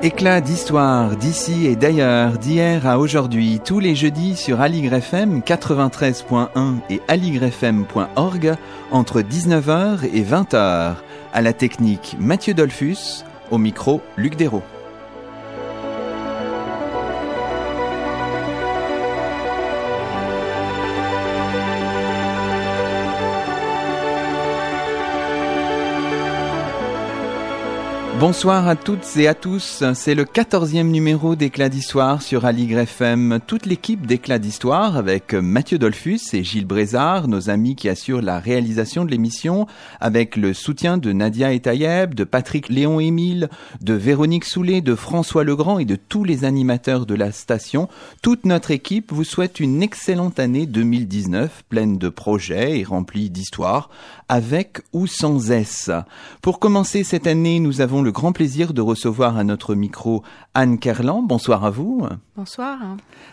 Éclat d'histoire d'ici et d'ailleurs, d'hier à aujourd'hui, tous les jeudis sur Aligre FM 93.1 et aligrefm.org entre 19h et 20h. À la technique Mathieu Dolphus, au micro Luc Dero. Bonsoir à toutes et à tous, c'est le 14e numéro d'Éclat d'Histoire sur Aligre FM. Toute l'équipe d'Éclat d'Histoire avec Mathieu Dolphus et Gilles Brézard, nos amis qui assurent la réalisation de l'émission, avec le soutien de Nadia Etayeb, de Patrick Léon-Émile, de Véronique Soulet, de François Legrand et de tous les animateurs de la station. Toute notre équipe vous souhaite une excellente année 2019, pleine de projets et remplie d'histoire, avec ou sans S. Pour commencer cette année, nous avons le grand plaisir de recevoir à notre micro Anne Kerlan. Bonsoir à vous. Bonsoir.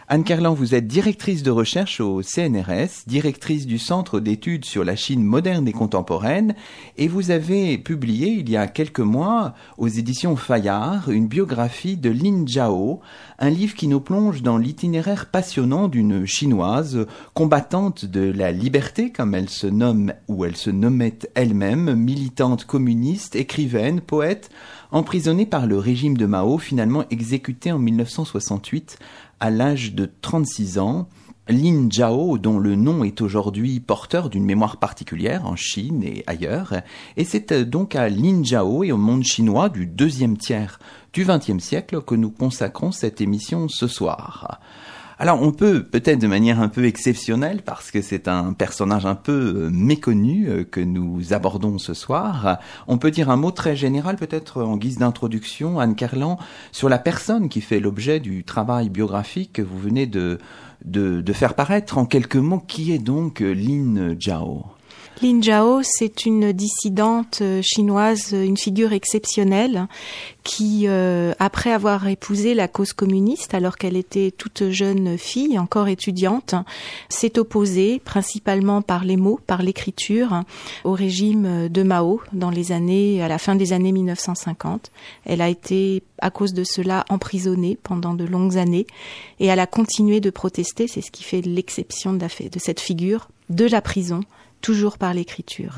Anne Kerlan, vous êtes directrice de recherche au CNRS, directrice du Centre d'études sur la Chine moderne et contemporaine, et vous avez publié il y a quelques mois aux éditions Fayard une biographie de Lin Zhao, un livre qui nous plonge dans l'itinéraire passionnant d'une Chinoise combattante de la liberté, comme elle se nomme ou elle se nommait elle-même, militante communiste, écrivaine, poète, emprisonnée par le régime de Mao, finalement exécutée en 1968 à l'âge de 36 ans. Lin Zhao, dont le nom est aujourd'hui porteur d'une mémoire particulière en Chine et ailleurs, et c'est donc à Lin Zhao et au monde chinois du deuxième tiers du XXe siècle que nous consacrons cette émission ce soir. Alors on peut-être de manière un peu exceptionnelle, parce que c'est un personnage un peu méconnu que nous abordons ce soir, on peut dire un mot très général peut-être en guise d'introduction, Anne Kerlan, sur la personne qui fait l'objet du travail biographique que vous venez de faire paraître. En quelques mots, qui est donc Lin Zhao ? Lin Zhao, c'est une dissidente chinoise, une figure exceptionnelle qui, après avoir épousé la cause communiste alors qu'elle était toute jeune fille, encore étudiante, s'est opposée principalement par les mots, par l'écriture, au régime de Mao à la fin des années 1950. Elle a été, à cause de cela, emprisonnée pendant de longues années et elle a continué de protester. C'est ce qui fait l'exception de cette figure de la prison, toujours par l'écriture.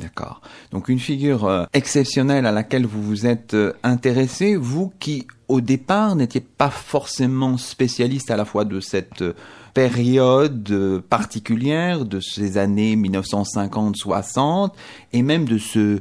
D'accord. Donc une figure exceptionnelle à laquelle vous vous êtes intéressé, vous qui, au départ, n'étiez pas forcément spécialiste à la fois de cette période particulière, de ces années 1950-60, et même de ce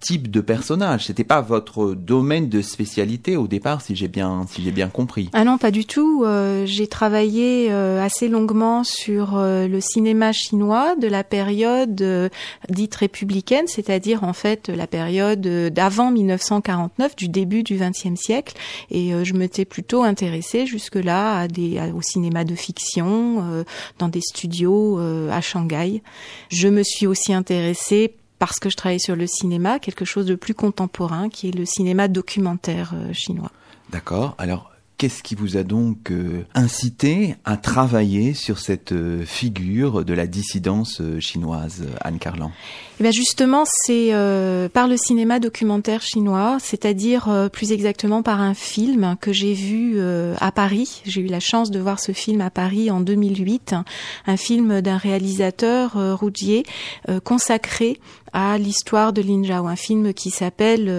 type de personnage. C'était pas votre domaine de spécialité au départ, si j'ai bien compris. Ah non, pas du tout. J'ai travaillé assez longuement sur le cinéma chinois de la période dite républicaine, c'est-à-dire en fait la période d'avant 1949, du début du XXe siècle. Et je m'étais plutôt intéressée jusque-là au cinéma de fiction, dans des studios à Shanghai. Je me suis aussi intéressée, parce que je travaille sur le cinéma, quelque chose de plus contemporain, qui est le cinéma documentaire chinois. D'accord. Alors, qu'est-ce qui vous a donc incité à travailler sur cette figure de la dissidence chinoise, Anne Kerlan ? Eh bien justement, c'est par le cinéma documentaire chinois, c'est-à-dire plus exactement par un film que j'ai vu à Paris. J'ai eu la chance de voir ce film à Paris en 2008, un film d'un réalisateur, Roudjie, consacré à l'histoire de Lin Zhao, un film qui s'appelle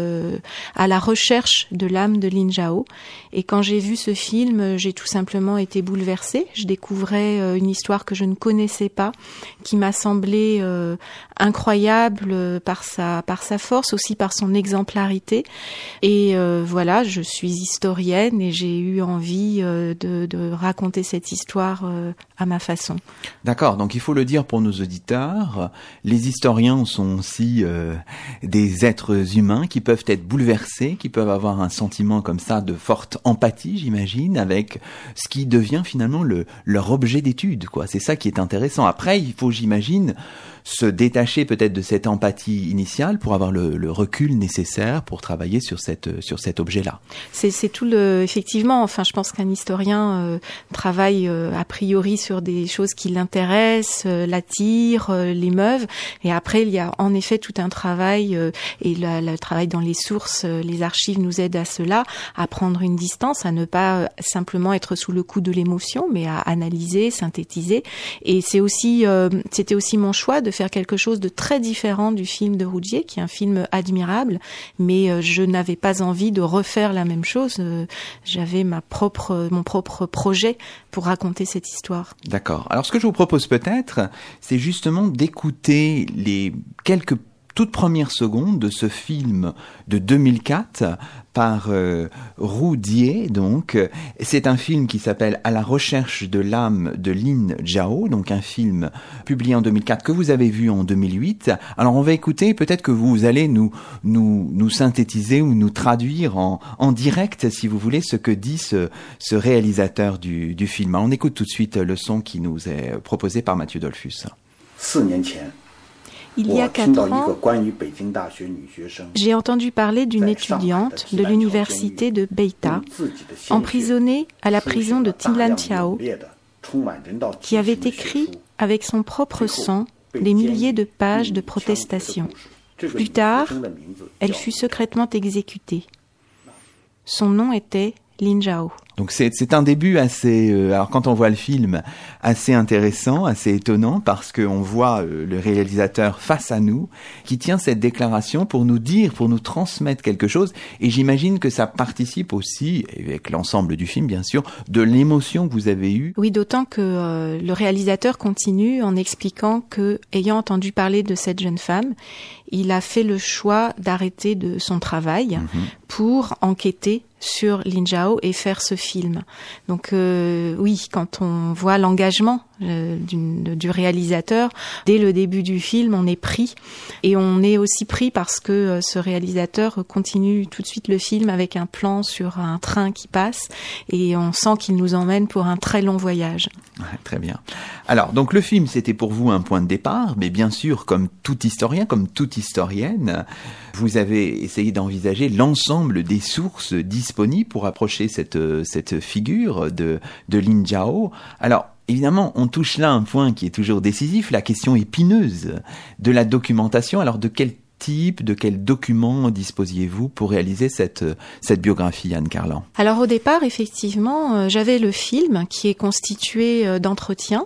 À la recherche de l'âme de Lin Zhao. Et quand j'ai vu ce film, j'ai tout simplement été bouleversée. Je découvrais une histoire que je ne connaissais pas, qui m'a semblé incroyable par sa force, aussi par son exemplarité. Et voilà, je suis historienne et j'ai eu envie de raconter cette histoire à ma façon. D'accord, donc il faut le dire pour nos auditeurs, les historiens sont aussi des êtres humains qui peuvent être bouleversés, qui peuvent avoir un sentiment comme ça de forte empathie, j'imagine, avec ce qui devient finalement leur objet d'étude, quoi. C'est ça qui est intéressant. Après, il faut, j'imagine, se détacher peut-être de cette empathie initiale pour avoir le recul nécessaire pour travailler sur cet objet-là. C'est tout le, effectivement, enfin, je pense qu'un historien travaille a priori sur des choses qui l'intéressent, l'attirent, l'émeuvent, et après il y a en effet tout un travail et le travail dans les sources, les archives nous aident à cela, à prendre une distance, à ne pas simplement être sous le coup de l'émotion, mais à analyser, synthétiser. Et c'est aussi, c'était aussi mon choix de faire quelque chose de très différent du film de Roudjie, qui est un film admirable, mais je n'avais pas envie de refaire la même chose. J'avais mon propre projet pour raconter cette histoire. D'accord. Alors, ce que je vous propose peut-être, c'est justement d'écouter les quelques toute première seconde de ce film de 2004 par Roudjie, donc. C'est un film qui s'appelle « À la recherche de l'âme de Lin Zhao », donc un film publié en 2004 que vous avez vu en 2008. Alors on va écouter, peut-être que vous allez nous synthétiser ou nous traduire en direct, si vous voulez, ce que dit ce réalisateur du film. Alors on écoute tout de suite le son qui nous est proposé par Mathieu Dolphus. 4 ans前. Il y a 4 ans, j'ai entendu parler d'une étudiante de l'université de Beita, emprisonnée à la prison de Tilanqiao, qui avait écrit avec son propre sang des milliers de pages de protestations. Plus tard, elle fut secrètement exécutée. Son nom était Lin Zhao. Donc c'est un début assez, alors quand on voit le film, assez intéressant, assez étonnant, parce qu'on voit le réalisateur face à nous, qui tient cette déclaration pour nous dire, pour nous transmettre quelque chose, et j'imagine que ça participe aussi, avec l'ensemble du film bien sûr, de l'émotion que vous avez eue. Oui, d'autant que le réalisateur continue en expliquant que, ayant entendu parler de cette jeune femme, il a fait le choix d'arrêter de son travail pour enquêter sur Lin Zhao et faire ce film. Donc oui, quand on voit l'engagement du réalisateur, dès le début du film, on est pris. Et on est aussi pris parce que ce réalisateur continue tout de suite le film avec un plan sur un train qui passe, et on sent qu'il nous emmène pour un très long voyage. Ouais, très bien. Alors, donc le film, c'était pour vous un point de départ, mais bien sûr, comme tout historien, comme toute historienne, vous avez essayé d'envisager l'ensemble des sources disponibles pour approcher cette figure de Lin Zhao. Alors, évidemment, on touche là un point qui est toujours décisif, la question épineuse de la documentation. Alors, de quel type, de quels documents disposiez-vous pour réaliser cette biographie, Anne Kerlan ? Alors, au départ, effectivement, j'avais le film qui est constitué d'entretiens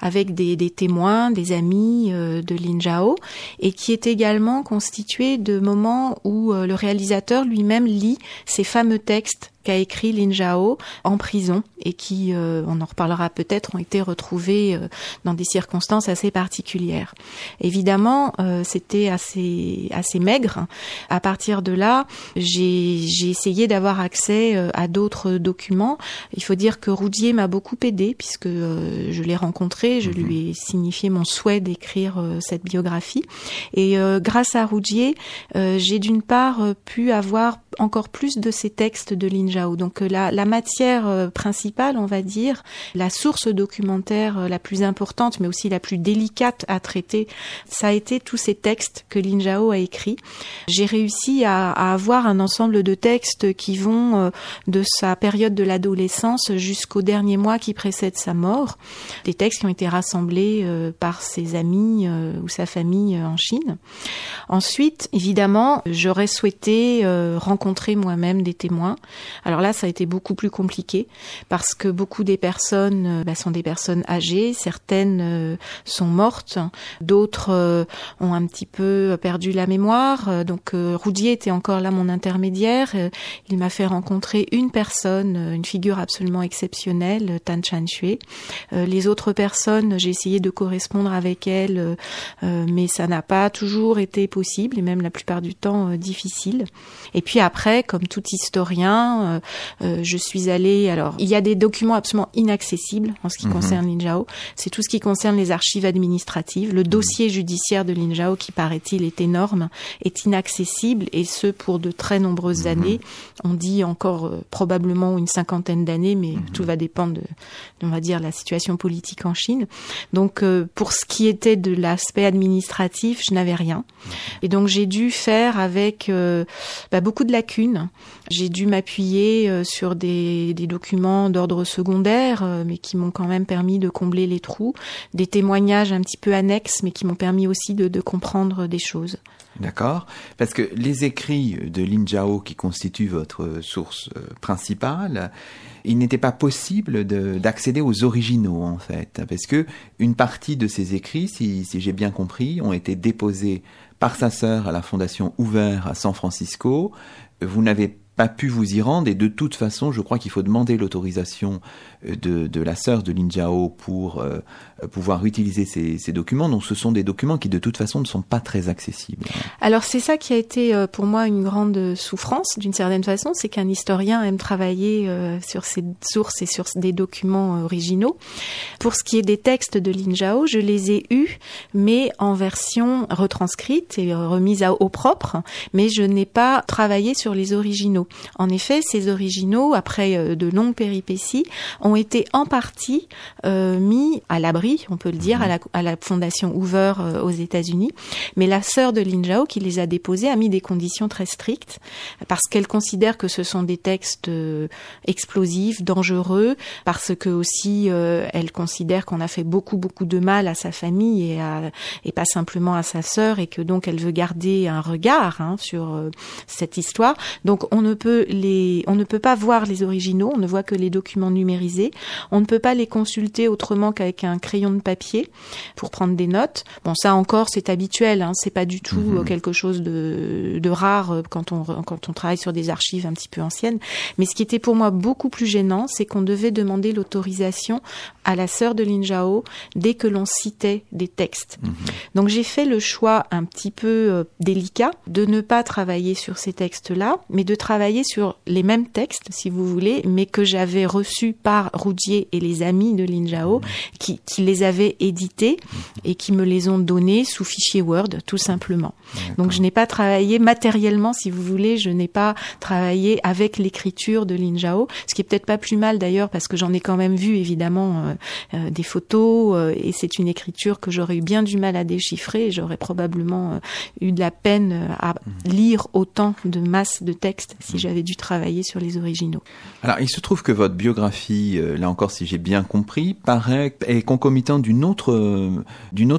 avec des témoins, des amis de Lin Zhao, et qui est également constitué de moments où le réalisateur lui-même lit ces fameux textes qu'a écrit Lin Zhao en prison et qui, on en reparlera peut-être, ont été retrouvés dans des circonstances assez particulières. Évidemment, c'était assez maigre. À partir de là, j'ai essayé d'avoir accès à d'autres documents. Il faut dire que Roudjie m'a beaucoup aidée puisque je l'ai rencontré, je lui ai signifié mon souhait d'écrire cette biographie. Et grâce à Roudjie, j'ai d'une part pu avoir encore plus de ces textes de Lin Zhao. Donc la matière principale, on va dire, la source documentaire la plus importante, mais aussi la plus délicate à traiter, ça a été tous ces textes que Lin Zhao a écrits. J'ai réussi à avoir un ensemble de textes qui vont de sa période de l'adolescence jusqu'aux derniers mois qui précèdent sa mort, des textes qui ont été rassemblés par ses amis ou sa famille en Chine. Ensuite, évidemment, j'aurais souhaité rencontrer moi-même des témoins. Alors là, ça a été beaucoup plus compliqué parce que beaucoup des personnes sont des personnes âgées, certaines sont mortes, d'autres ont un petit peu perdu la mémoire. Donc Roudjie était encore là mon intermédiaire. Il m'a fait rencontrer une personne, une figure absolument exceptionnelle, Tan Chan Shui. Les autres personnes, j'ai essayé de correspondre avec elles, mais ça n'a pas toujours été possible et même la plupart du temps difficile. Et puis après, après, comme tout historien, je suis allée... Alors, il y a des documents absolument inaccessibles en ce qui concerne Lin Zhao. C'est tout ce qui concerne les archives administratives. Le dossier judiciaire de Lin Zhao, qui paraît-il est énorme, est inaccessible, et ce pour de très nombreuses années. On dit encore probablement une cinquantaine d'années, mais tout va dépendre de, on va dire, la situation politique en Chine. Donc, pour ce qui était de l'aspect administratif, je n'avais rien. Et donc, j'ai dû faire avec beaucoup de lacunes. J'ai dû m'appuyer sur des documents d'ordre secondaire, mais qui m'ont quand même permis de combler les trous, des témoignages un petit peu annexes, mais qui m'ont permis aussi de comprendre des choses. D'accord. Parce que les écrits de Lin Zhao, qui constituent votre source principale, il n'était pas possible d'accéder aux originaux, en fait, parce que une partie de ces écrits, si j'ai bien compris, ont été déposés par sa sœur à la Fondation Hoover à San Francisco. Vous n'avez pas pu vous y rendre, et de toute façon, je crois qu'il faut demander l'autorisation de la sœur de Lin Zhao pour pouvoir utiliser ces documents. Donc ce sont des documents qui de toute façon ne sont pas très accessibles. Alors c'est ça qui a été pour moi une grande souffrance d'une certaine façon, c'est qu'un historien aime travailler sur ses sources et sur des documents originaux. Pour ce qui est des textes de Lin Zhao, je les ai eus, mais en version retranscrite et remise au propre, mais je n'ai pas travaillé sur les originaux. En effet, ces originaux, après de longues péripéties, ont été en partie mis à l'abri, on peut le dire, à la Fondation Hoover aux États-Unis. Mais la sœur de Lin Zhao, qui les a déposés, a mis des conditions très strictes, parce qu'elle considère que ce sont des textes explosifs, dangereux, parce que aussi elle considère qu'on a fait beaucoup, beaucoup de mal à sa famille et pas simplement à sa sœur, et que donc elle veut garder un regard sur cette histoire. Donc on ne peut pas voir les originaux, on ne voit que les documents numérisés. On ne peut pas les consulter autrement qu'avec un crayon de papier pour prendre des notes. Bon, ça encore, c'est habituel, c'est pas du tout quelque chose de rare quand on travaille sur des archives un petit peu anciennes. Mais ce qui était pour moi beaucoup plus gênant, c'est qu'on devait demander l'autorisation à la sœur de Lin Zhao dès que l'on citait des textes. Donc j'ai fait le choix un petit peu délicat de ne pas travailler sur ces textes-là, mais de travailler sur les mêmes textes, si vous voulez, mais que j'avais reçus par Roudjie et les amis de Lin Zhao, qui les avaient édités et qui me les ont donnés sous fichier Word, tout simplement. D'accord. Donc je n'ai pas travaillé matériellement, si vous voulez, je n'ai pas travaillé avec l'écriture de Lin Zhao, ce qui est peut-être pas plus mal d'ailleurs, parce que j'en ai quand même vu évidemment des photos, et c'est une écriture que j'aurais eu bien du mal à déchiffrer, et j'aurais probablement eu de la peine à lire autant de masses de textes si j'avais dû travailler sur les originaux. Alors il se trouve que votre biographie, là encore si j'ai bien compris, est concomitant d'une autre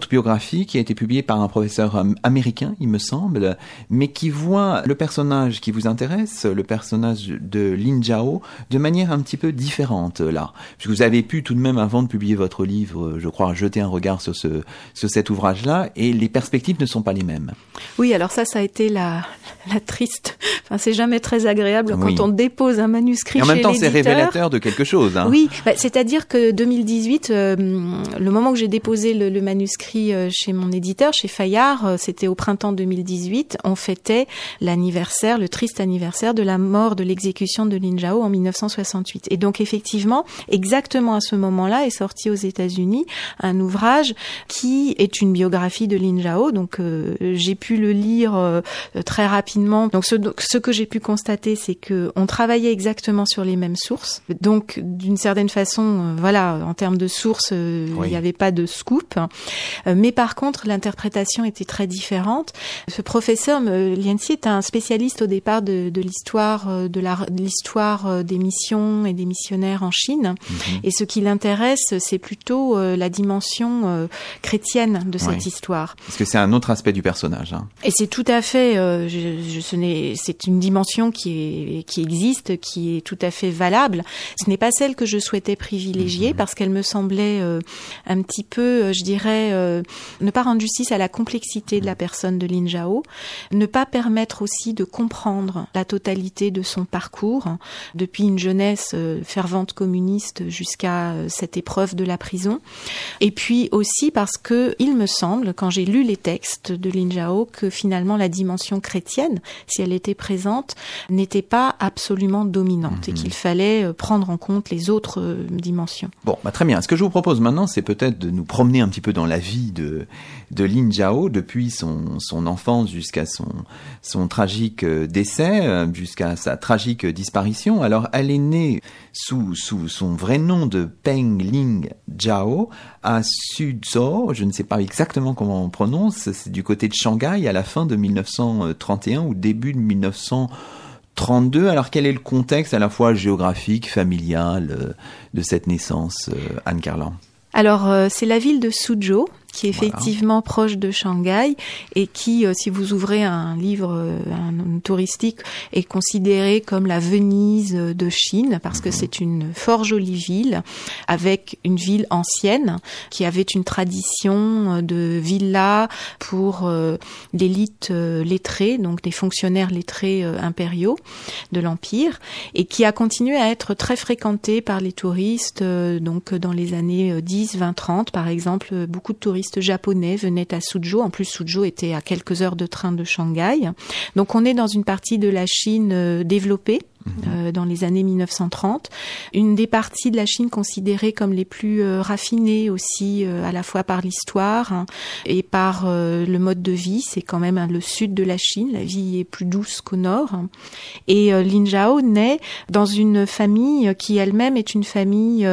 biographie qui a été publiée par un professeur américain, il me semble, mais qui voit le personnage qui vous intéresse, le personnage de Lin Zhao, de manière un petit peu différente là. Puisque vous avez pu tout de même, avant de publier votre livre, je crois, jeter un regard sur cet ouvrage-là, et les perspectives ne sont pas les mêmes. Oui, alors ça a été la triste... Enfin, c'est jamais très agréable quand on dépose un manuscrit chez l'éditeur. Et en même temps, c'est révélateur de quelque chose. Oui, c'est-à-dire que 2018, le moment où j'ai déposé le manuscrit chez mon éditeur, chez Fayard, c'était au printemps 2018, on fêtait l'anniversaire, le triste anniversaire de la mort, de l'exécution de Lin Zhao en 1968. Et donc effectivement, exactement à ce moment-là, est sorti aux États-Unis un ouvrage qui est une biographie de Lin Zhao. Donc j'ai pu le lire très rapidement. Donc ce que j'ai pu constater, c'est que on travaillait exactement sur les mêmes sources. Donc d'une certaine façon, voilà, en termes de sources, il n'y avait pas de scoop. Mais par contre, l'interprétation était très différente. Ce professeur, Lianci, est un spécialiste au départ de l'histoire, de l'histoire des missions et des missionnaires en Chine. Et ce qui l'intéresse, c'est plutôt la dimension chrétienne de cette histoire. Parce que c'est un autre aspect du personnage. Et c'est tout à fait, c'est une dimension qui existe, qui est tout à fait valable. Ce n'est pas celle que je souhaitais privilégier, parce qu'elle me semblait un petit peu, je dirais, ne pas rendre justice à la complexité de la personne de Lin Zhao, ne pas permettre aussi de comprendre la totalité de son parcours, depuis une jeunesse fervente communiste jusqu'à cette épreuve de la prison. Et puis aussi parce que il me semble, quand j'ai lu les textes de Lin Zhao, que finalement la dimension chrétienne, si elle était présente, n'était pas absolument dominante et qu'il fallait prendre en compte les autres dimensions. Bon, bah très bien. Ce que je vous propose maintenant, c'est peut-être de nous promener un petit peu dans la vie de Lin Zhao, depuis son enfance jusqu'à son tragique décès, jusqu'à sa tragique disparition. Alors, elle est née sous son vrai nom de Peng Ling Zhao à Suzhou, je ne sais pas exactement comment on prononce, c'est du côté de Shanghai, à la fin de 1931 ou début de 1932. Alors quel est le contexte à la fois géographique, familial de cette naissance, Anne Kerlan ? Alors c'est la ville de Suzhou, qui est effectivement proche de Shanghai et qui, si vous ouvrez un livre touristique, est considérée comme la Venise de Chine, parce que c'est une fort jolie ville, avec une ville ancienne qui avait une tradition de villa pour l'élite lettrée, donc des fonctionnaires lettrés impériaux de l'Empire, et qui a continué à être très fréquentée par les touristes. Donc dans les années 10, 20, 30, par exemple, beaucoup de touristes japonais venaient à Suzhou. En plus, Suzhou était à quelques heures de train de Shanghai. Donc, on est dans une partie de la Chine développée dans les années 1930. Une des parties de la Chine considérées comme les plus raffinées aussi, à la fois par l'histoire et par le mode de vie. C'est quand même le sud de la Chine. La vie est plus douce qu'au nord. Et Lin Zhao naît dans une famille qui elle-même est une famille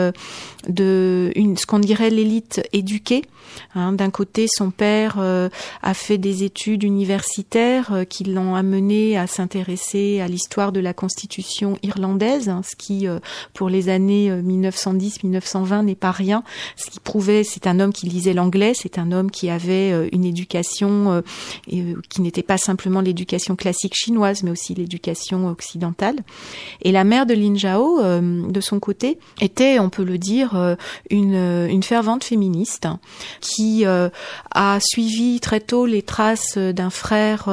ce qu'on dirait l'élite éduquée. D'un côté, son père a fait des études universitaires qui l'ont amené à s'intéresser à l'histoire de la Constitution irlandaise, ce qui, pour les années 1910-1920, n'est pas rien. Ce qui prouvait, c'est un homme qui lisait l'anglais, c'est un homme qui avait une éducation qui n'était pas simplement l'éducation classique chinoise, mais aussi l'éducation occidentale. Et la mère de Lin Zhao, de son côté, était, on peut le dire, une fervente féministe, qui a suivi très tôt les traces d'un frère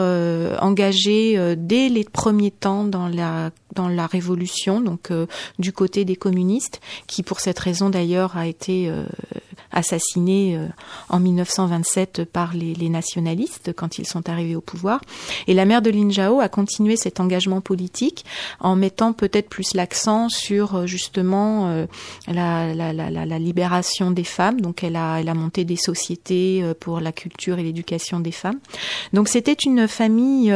engagé dès les premiers temps dans la révolution, donc du côté des communistes, qui pour cette raison d'ailleurs a été assassiné en 1927 par les nationalistes quand ils sont arrivés au pouvoir. Et la mère de Lin Zhao a continué cet engagement politique en mettant peut-être plus l'accent sur justement la libération des femmes. Donc elle a monté des sociétés pour la culture et l'éducation des femmes. Donc c'était une famille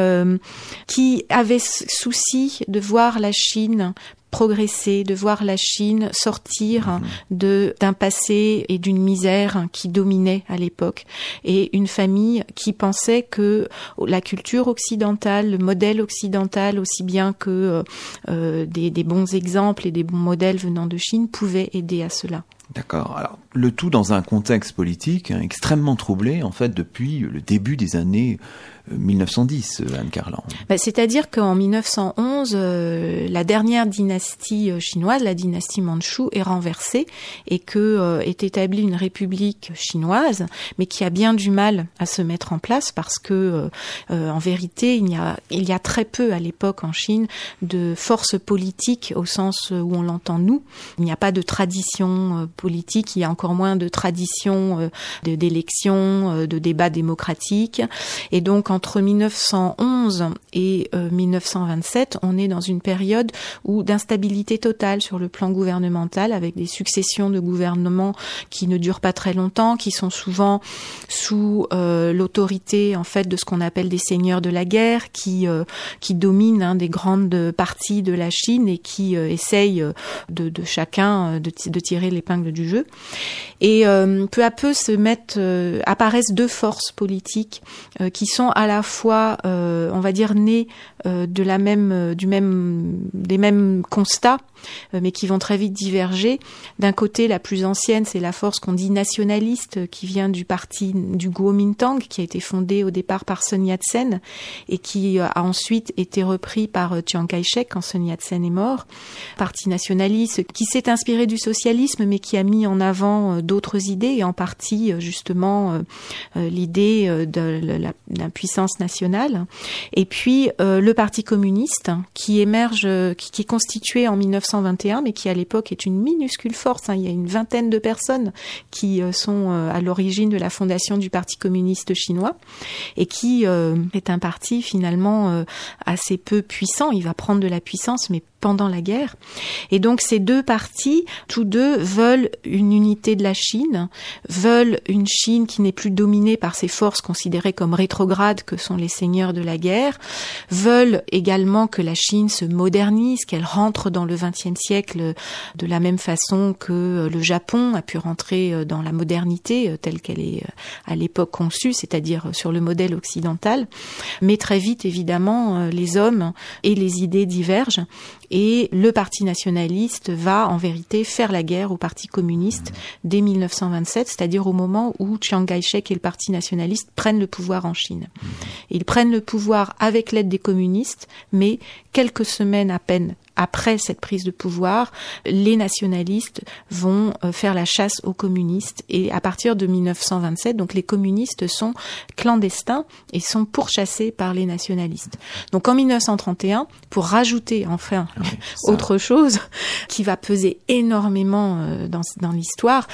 qui avait souci de voir la Chine progresser, de voir la Chine sortir d'un passé et d'une misère qui dominait à l'époque, et une famille qui pensait que la culture occidentale, le modèle occidental, aussi bien que des bons exemples et des bons modèles venant de Chine, pouvaient aider à cela. D'accord. Alors, le tout dans un contexte politique extrêmement troublé, en fait, depuis le début des années 1910, Anne Kerlan. C'est-à-dire qu'en 1911, la dernière dynastie chinoise, la dynastie mandchoue, est renversée et que est établie une république chinoise, mais qui a bien du mal à se mettre en place parce que, en vérité, il y a très peu à l'époque en Chine de force politique au sens où on l'entend nous. Il n'y a pas de tradition politique, il y a encore moins de tradition d'élections, de débats démocratiques, et donc entre 1911 et 1927, on est dans une période où d'instabilité totale sur le plan gouvernemental, avec des successions de gouvernements qui ne durent pas très longtemps, qui sont souvent sous l'autorité en fait de ce qu'on appelle des seigneurs de la guerre, qui dominent des grandes parties de la Chine et qui essayent de chacun de tirer l'épingle du jeu. Et peu à peu apparaissent deux forces politiques qui sont à la fois, on va dire, nées des mêmes constats, mais qui vont très vite diverger. D'un côté, la plus ancienne, c'est la force qu'on dit nationaliste, qui vient du parti du Kuomintang, qui a été fondé au départ par Sun Yat-sen et qui a ensuite été repris par Chiang Kai-shek quand Sun Yat-sen est mort. Parti nationaliste qui s'est inspiré du socialisme, mais qui a mis en avant d'autres idées, et en partie justement l'idée de la puissance nationale. Et puis le le Parti communiste qui émerge, qui est constitué en 1921, mais qui à l'époque est une minuscule force. Il y a une vingtaine de personnes qui sont à l'origine de la fondation du Parti communiste chinois et qui est un parti finalement assez peu puissant. Il va prendre de la puissance, mais pendant la guerre. Et donc ces deux partis, tous deux, veulent une unité de la Chine, veulent une Chine qui n'est plus dominée par ces forces considérées comme rétrogrades que sont les seigneurs de la guerre, veulent également que la Chine se modernise, qu'elle rentre dans le XXe siècle de la même façon que le Japon a pu rentrer dans la modernité telle qu'elle est à l'époque conçue, c'est-à-dire sur le modèle occidental. Mais très vite, évidemment, les hommes et les idées divergent. Et le parti nationaliste va en vérité faire la guerre au parti communiste dès 1927, c'est-à-dire au moment où Chiang Kai-shek et le parti nationaliste prennent le pouvoir en Chine. Ils prennent le pouvoir avec l'aide des communistes, mais quelques semaines à peine après cette prise de pouvoir, les nationalistes vont faire la chasse aux communistes. Et à partir de 1927, donc les communistes sont clandestins et sont pourchassés par les nationalistes. Donc en 1931, pour rajouter enfin autre chose qui va peser énormément dans l'histoire,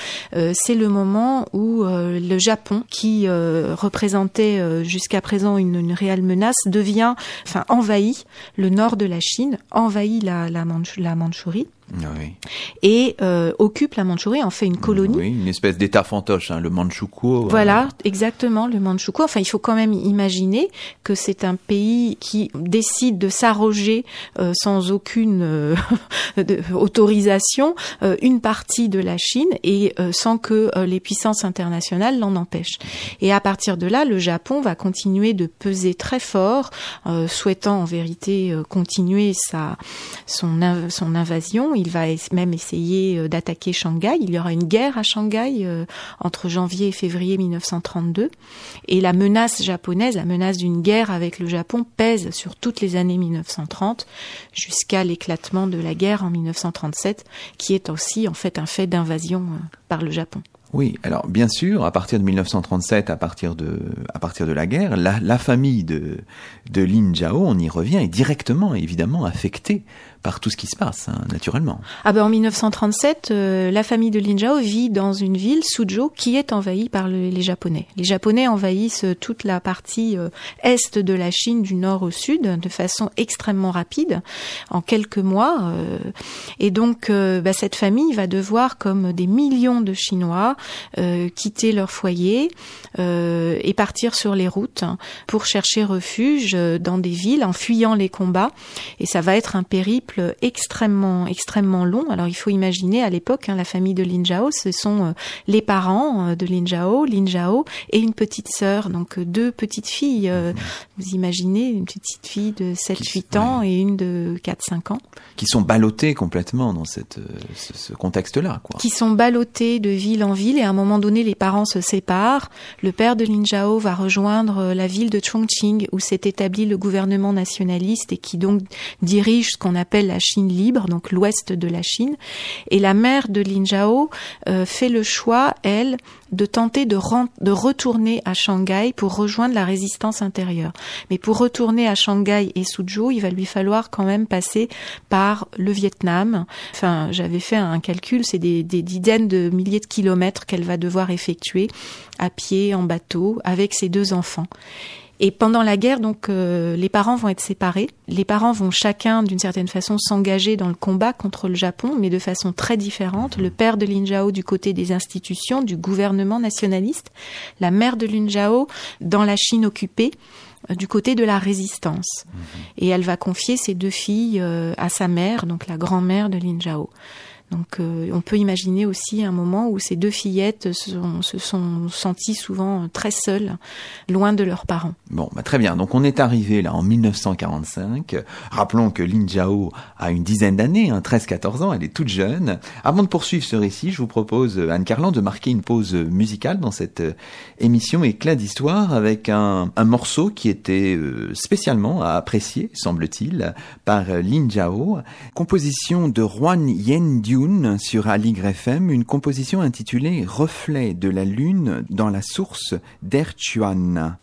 c'est le moment où le Japon, qui représentait jusqu'à présent une réelle menace, envahit le nord de la Chine, envahit la Mandchourie. Oui. Et occupe la Mandchourie, en fait une colonie. Oui, une espèce d'état fantoche, le Manchukuo. Voilà, exactement, le Manchukuo. Enfin, il faut quand même imaginer que c'est un pays qui décide de s'arroger sans aucune autorisation une partie de la Chine et sans que les puissances internationales l'en empêchent. Et à partir de là, le Japon va continuer de peser très fort, souhaitant en vérité continuer son invasion. Il va même essayer d'attaquer Shanghai. Il y aura une guerre à Shanghai entre janvier et février 1932. Et la menace japonaise, la menace d'une guerre avec le Japon, pèse sur toutes les années 1930 jusqu'à l'éclatement de la guerre en 1937, qui est aussi en fait un fait d'invasion par le Japon. Oui, alors bien sûr, à partir de 1937, à partir de la guerre, la famille de Lin Zhao, on y revient, est directement, évidemment, affectée par tout ce qui se passe, naturellement. En 1937, la famille de Lin Zhao vit dans une ville, Suzhou, qui est envahie par les Japonais. Les Japonais envahissent toute la partie est de la Chine, du nord au sud, de façon extrêmement rapide, en quelques mois. Et donc, cette famille va devoir, comme des millions de Chinois, quitter leur foyer et partir sur les routes pour chercher refuge dans des villes en fuyant les combats. Et ça va être un périple extrêmement, extrêmement long. Alors il faut imaginer à l'époque, la famille de Lin Zhao, ce sont les parents de Lin Zhao et une petite sœur, donc deux petites filles. Vous imaginez une petite fille de 7-8 ans et une de 4-5 ans. Qui sont ballottées complètement dans ce contexte-là, quoi. Qui sont ballottées de ville en ville, et à un moment donné, les parents se séparent. Le père de Lin Zhao va rejoindre la ville de Chongqing, où s'est établi le gouvernement nationaliste et qui donc dirige ce qu'on appelle la Chine libre, donc l'ouest de la Chine. Et la mère de Lin Zhao fait le choix, elle, de tenter de retourner à Shanghai pour rejoindre la résistance intérieure. Mais pour retourner à Shanghai et Suzhou, il va lui falloir quand même passer par le Vietnam. Enfin, j'avais fait un calcul, c'est des dizaines de milliers de kilomètres qu'elle va devoir effectuer à pied, en bateau, avec ses deux enfants. Et pendant la guerre, donc, les parents vont être séparés. Les parents vont chacun, d'une certaine façon, s'engager dans le combat contre le Japon, mais de façon très différente. Le père de Lin Zhao du côté des institutions, du gouvernement nationaliste. La mère de Lin Zhao dans la Chine occupée, du côté de la résistance. Et elle va confier ses deux filles à sa mère, donc la grand-mère de Lin Zhao. Donc on peut imaginer aussi un moment où ces deux fillettes se sont senties souvent très seules, loin de leurs parents. Bon, très bien. Donc on est arrivé là en 1945. Rappelons que Lin Zhao a une dizaine d'années, 13-14 ans, elle est toute jeune. Avant de poursuivre ce récit, je vous propose, Anne Kerlan, de marquer une pause musicale dans cette émission Éclat d'Histoire avec un morceau qui était spécialement apprécié, semble-t-il, par Lin Zhao. Composition de Juan Yen-Diu sur Aligre FM, une composition intitulée « Reflet de la lune dans la source d'Er Chuan ».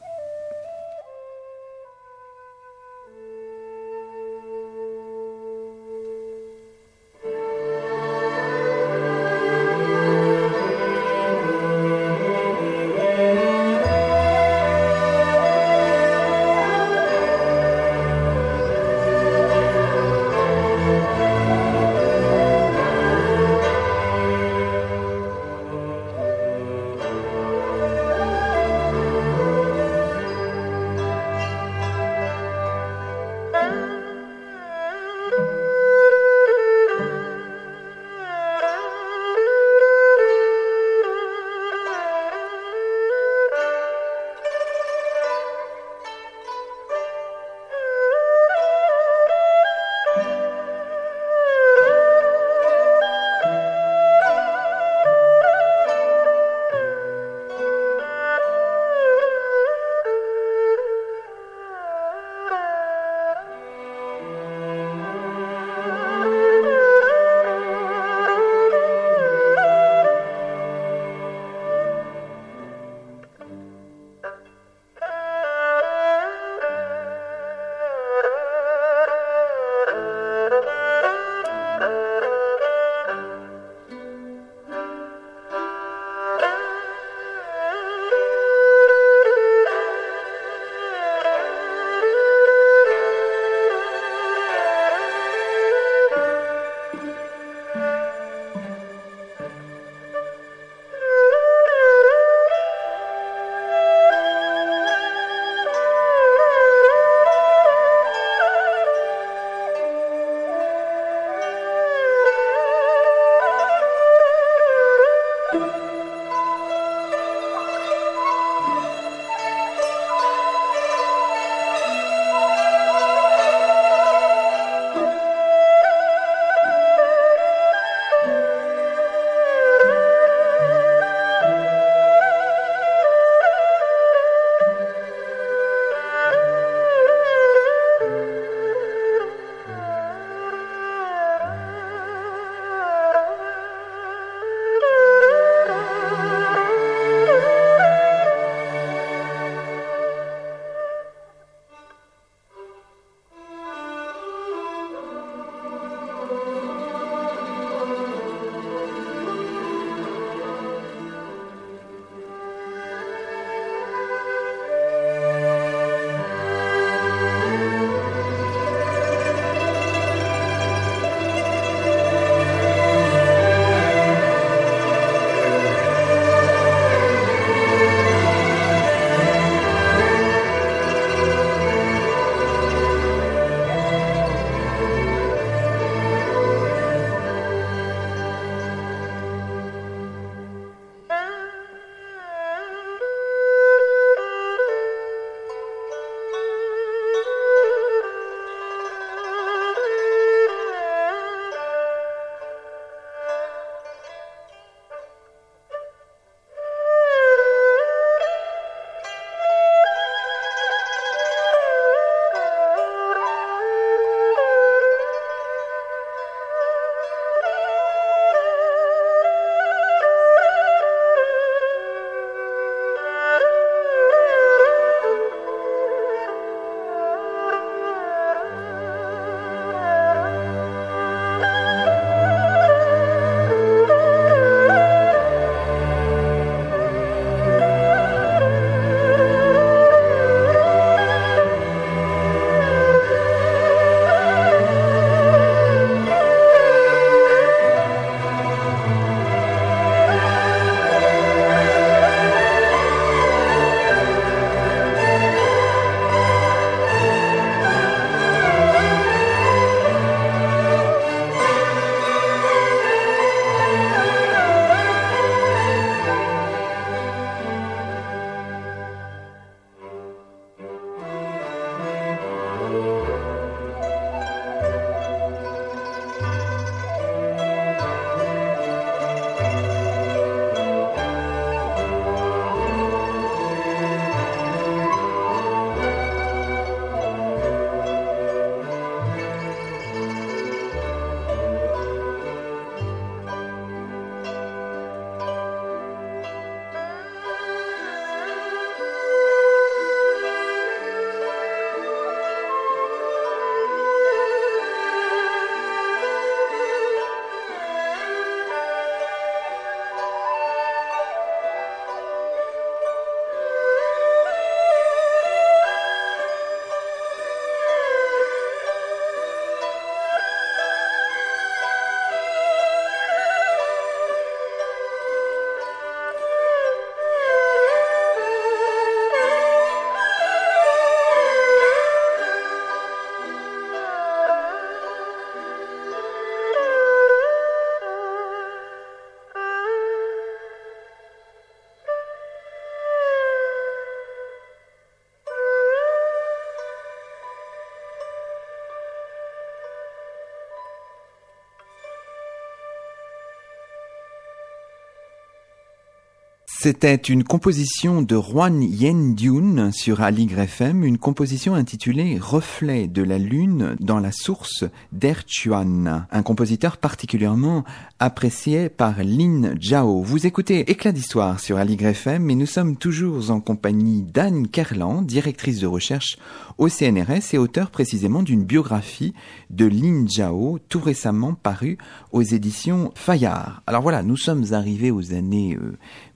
C'était une composition de Juan Yen-Dune sur Aligre FM, une composition intitulée « Reflet de la lune dans la source d'Er Chuan », un compositeur particulièrement apprécié par Lin Zhao. Vous écoutez Éclat d'Histoire sur Aligre FM et nous sommes toujours en compagnie d'Anne Kerlan, directrice de recherche au CNRS et auteure précisément d'une biographie de Lin Zhao, tout récemment parue aux éditions Fayard. Alors voilà, nous sommes arrivés aux années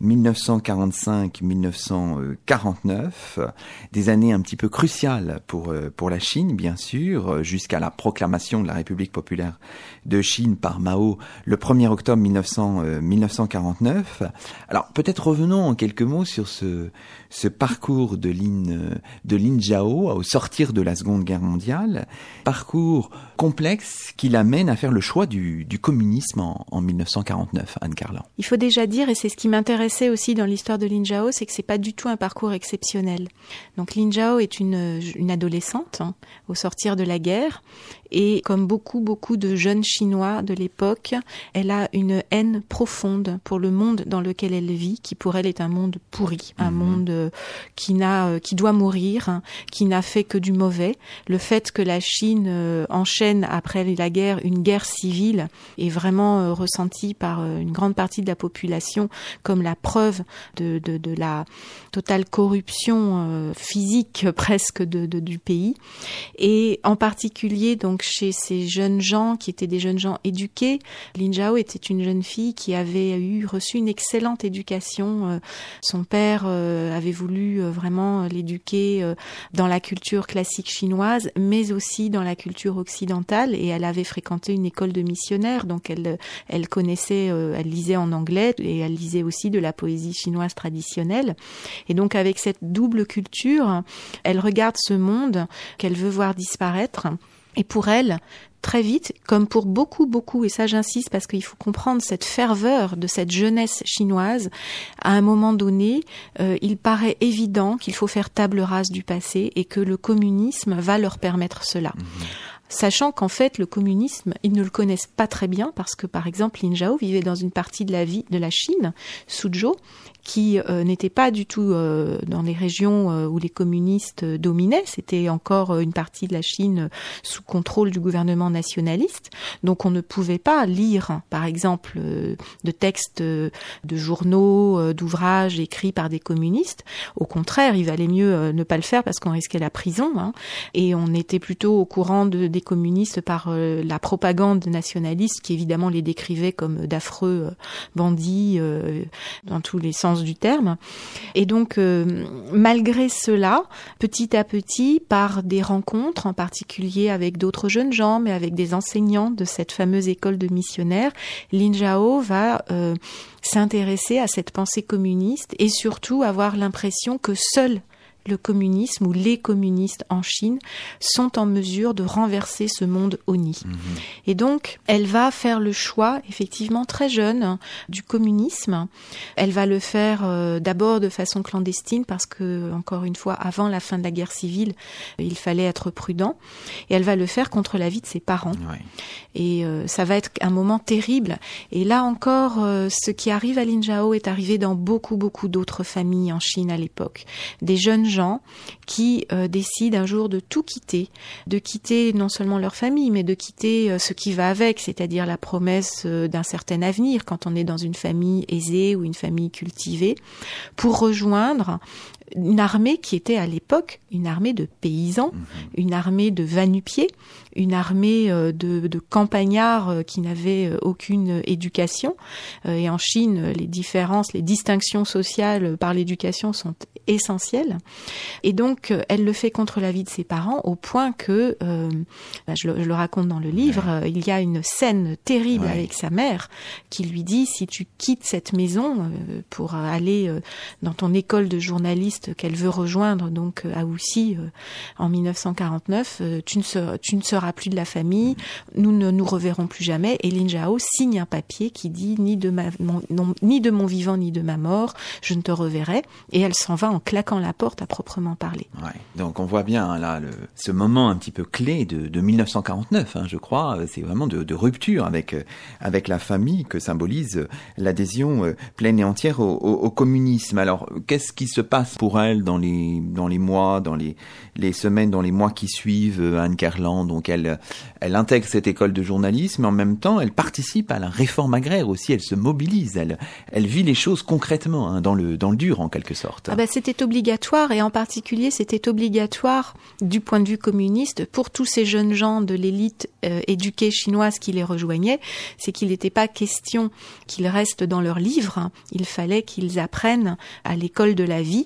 1945-1949, des années un petit peu cruciales pour la Chine, bien sûr, jusqu'à la proclamation de la République populaire de Chine par Mao le 1er octobre 1949. Alors peut-être revenons en quelques mots sur ce parcours de Lin Zhao au sortir de la Seconde Guerre mondiale, parcours complexe qui l'amène à faire le choix du communisme en 1949, Anne Kerlan. Il faut déjà dire, et c'est ce qui m'intéressait aussi dans l'histoire de Lin Zhao, c'est que c'est pas du tout un parcours exceptionnel. Donc Lin Zhao est une adolescente au sortir de la guerre et comme beaucoup de jeunes Chinois de l'époque, elle a une haine profonde pour le monde dans lequel elle vit, qui pour elle est un monde pourri, un monde qui doit mourir, qui n'a fait que du mauvais. Le fait que la Chine enchaîne après la guerre une guerre civile est vraiment ressentie par une grande partie de la population comme la preuve de la totale corruption physique presque du pays, et en particulier donc chez ces jeunes gens qui étaient des jeunes gens éduqués. Lin Zhao était une jeune fille qui avait reçu une excellente éducation. Son père avait voulu vraiment l'éduquer dans la culture classique chinoise, mais aussi dans la culture occidentale, et elle avait fréquenté une école de missionnaires, donc elle connaissait, elle lisait en anglais et elle lisait aussi de la poésie chinoise traditionnelle. Et donc avec cette double culture, elle regarde ce monde qu'elle veut voir disparaître, et pour elle, très vite, comme pour beaucoup, et ça j'insiste parce qu'il faut comprendre cette ferveur de cette jeunesse chinoise, à un moment donné, il paraît évident qu'il faut faire table rase du passé et que le communisme va leur permettre cela. Sachant qu'en fait, le communisme, ils ne le connaissent pas très bien parce que, par exemple, Lin Zhao vivait dans une partie de la Chine, Suzhou, qui n'était pas du tout dans les régions où les communistes dominaient. C'était encore une partie de la Chine sous contrôle du gouvernement nationaliste. Donc, on ne pouvait pas lire, par exemple, de textes de journaux, d'ouvrages écrits par des communistes. Au contraire, il valait mieux ne pas le faire parce qu'on risquait la prison. Et on était plutôt au courant des communistes par la propagande nationaliste qui évidemment les décrivait comme d'affreux bandits dans tous les sens du terme. Et donc malgré cela, petit à petit, par des rencontres en particulier avec d'autres jeunes gens, mais avec des enseignants de cette fameuse école de missionnaires, Lin Zhao va s'intéresser à cette pensée communiste et surtout avoir l'impression que seul le communisme ou les communistes en Chine sont en mesure de renverser ce monde honni. Et donc, elle va faire le choix, effectivement très jeune, du communisme. Elle va le faire d'abord de façon clandestine parce que, encore une fois, avant la fin de la guerre civile, il fallait être prudent. Et elle va le faire contre l'avis de ses parents. Ouais. Et ça va être un moment terrible. Et là encore, ce qui arrive à Lin Zhao est arrivé dans beaucoup d'autres familles en Chine à l'époque. Des jeunes gens qui décident un jour de tout quitter, non seulement leur famille, mais de quitter ce qui va avec, c'est-à-dire la promesse d'un certain avenir quand on est dans une famille aisée ou une famille cultivée, pour rejoindre une armée qui était à l'époque une armée de paysans, une armée de va-nu-pieds, une armée de campagnards qui n'avaient aucune éducation. Et en Chine, les distinctions sociales par l'éducation sont essentielles. Et donc, elle le fait contre l'avis de ses parents, au point que, je le raconte dans le livre, il y a une scène terrible avec sa mère qui lui dit « Si tu quittes cette maison pour aller dans ton école de journaliste communiste qu'elle veut rejoindre donc à Wuxi en 1949, tu ne seras plus de la famille, nous ne nous reverrons plus jamais, et Lin Zhao signe un papier qui dit ni de mon vivant ni de ma mort, je ne te reverrai, et elle s'en va en claquant la porte à proprement parler. Ouais. Donc on voit bien hein, là ce moment un petit peu clé de 1949, hein, je crois, c'est vraiment de rupture avec la famille que symbolise l'adhésion pleine et entière au communisme. Alors qu'est-ce qui se passe pour elle dans les semaines, dans les mois qui suivent Anne Kerlan? Donc elle intègre cette école de journalisme, mais en même temps elle participe à la réforme agraire aussi, elle se mobilise, elle vit les choses concrètement hein, dans le dur en quelque sorte. Ah bah, c'était obligatoire, et en particulier c'était obligatoire du point de vue communiste pour tous ces jeunes gens de l'élite éduquée chinoise qui les rejoignaient, c'est qu'il n'était pas question qu'ils restent dans leurs livres, il fallait qu'ils apprennent à l'école de la vie,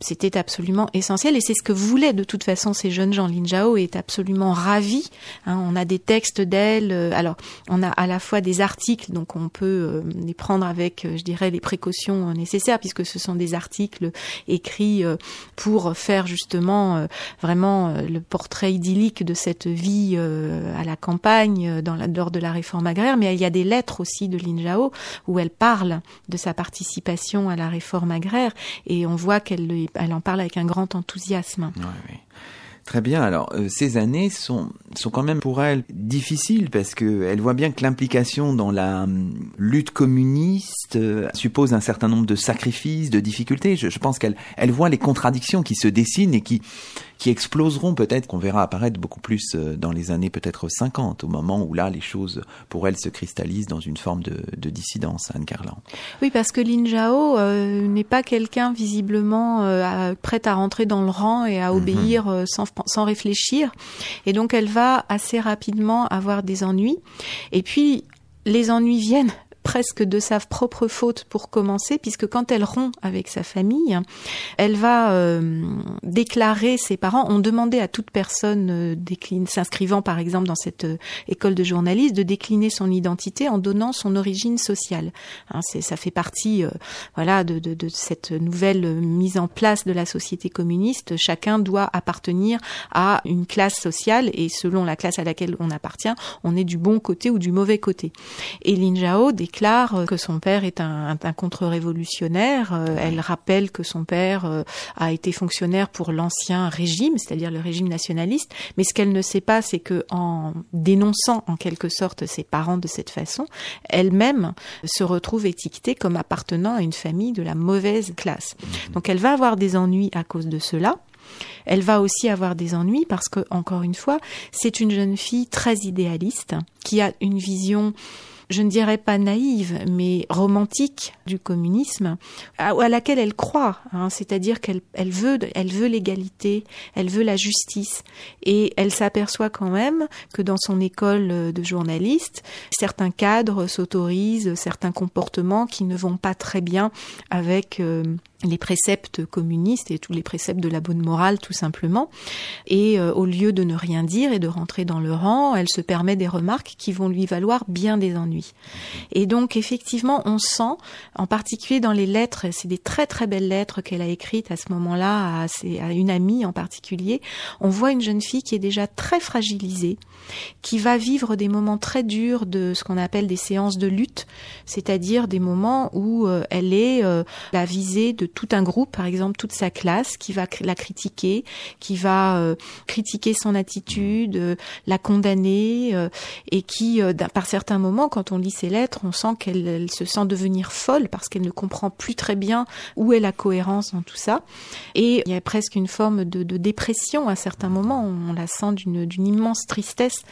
c'était absolument essentiel, et c'est ce que voulaient de toute façon ces jeunes gens. Lin Zhao est absolument ravie, hein, on a des textes d'elle, alors on a à la fois des articles, donc on peut les prendre avec, je dirais, les précautions nécessaires, puisque ce sont des articles écrits pour faire justement vraiment le portrait idyllique de cette vie à la campagne lors de la réforme agraire, mais il y a des lettres aussi de Lin Zhao où elle parle de sa participation à la réforme agraire, et on voit qu'elle en parle avec un grand enthousiasme. Oui, oui. Très bien. Alors, ces années sont quand même pour elle difficiles parce que elle voit bien que l'implication dans la lutte communiste suppose un certain nombre de sacrifices, de difficultés. Je pense qu'elle voit les contradictions qui se dessinent et qui exploseront peut-être, qu'on verra apparaître beaucoup plus dans les années peut-être 50, au moment où là, les choses pour elle se cristallisent dans une forme de dissidence, Anne Kerlan. Oui, parce que Lin Zhao n'est pas quelqu'un visiblement prête à rentrer dans le rang et à obéir sans réfléchir, et donc elle va assez rapidement avoir des ennuis, et puis les ennuis viennent presque de sa propre faute pour commencer, puisque quand elle rompt avec sa famille, elle va déclarer, ses parents ont demandé à toute personne s'inscrivant par exemple dans cette école de journalisme de décliner son identité en donnant son origine sociale. Hein, ça fait partie de cette nouvelle mise en place de la société communiste. Chacun doit appartenir à une classe sociale, et selon la classe à laquelle on appartient, on est du bon côté ou du mauvais côté. Et Lin Zhao déclare que son père est un contre-révolutionnaire. Elle rappelle que son père a été fonctionnaire pour l'ancien régime, c'est-à-dire le régime nationaliste. Mais ce qu'elle ne sait pas, c'est que en dénonçant en quelque sorte ses parents de cette façon, elle-même se retrouve étiquetée comme appartenant à une famille de la mauvaise classe. Donc elle va avoir des ennuis à cause de cela. Elle va aussi avoir des ennuis parce que, encore une fois, c'est une jeune fille très idéaliste qui a une vision, je ne dirais pas naïve, mais romantique du communisme, à laquelle elle croit, hein, c'est-à-dire qu'elle veut l'égalité, elle veut la justice, et elle s'aperçoit quand même que dans son école de journaliste, certains cadres s'autorisent certains comportements qui ne vont pas très bien avec les préceptes communistes et tous les préceptes de la bonne morale, tout simplement. Et au lieu de ne rien dire et de rentrer dans le rang, elle se permet des remarques qui vont lui valoir bien des ennuis. Et donc, effectivement, on sent, en particulier dans les lettres, c'est des très très belles lettres qu'elle a écrites à ce moment-là, à une amie en particulier, on voit une jeune fille qui est déjà très fragilisée, qui va vivre des moments très durs de ce qu'on appelle des séances de lutte, c'est-à-dire des moments où elle est la visée de tout un groupe, par exemple toute sa classe, qui va la critiquer, qui va critiquer son attitude, la condamner, et qui, par certains moments, quand on lit ses lettres, on sent qu'elle se sent devenir folle parce qu'elle ne comprend plus très bien où est la cohérence dans tout ça. Et il y a presque une forme de dépression à certains moments, on la sent d'une immense tristesse.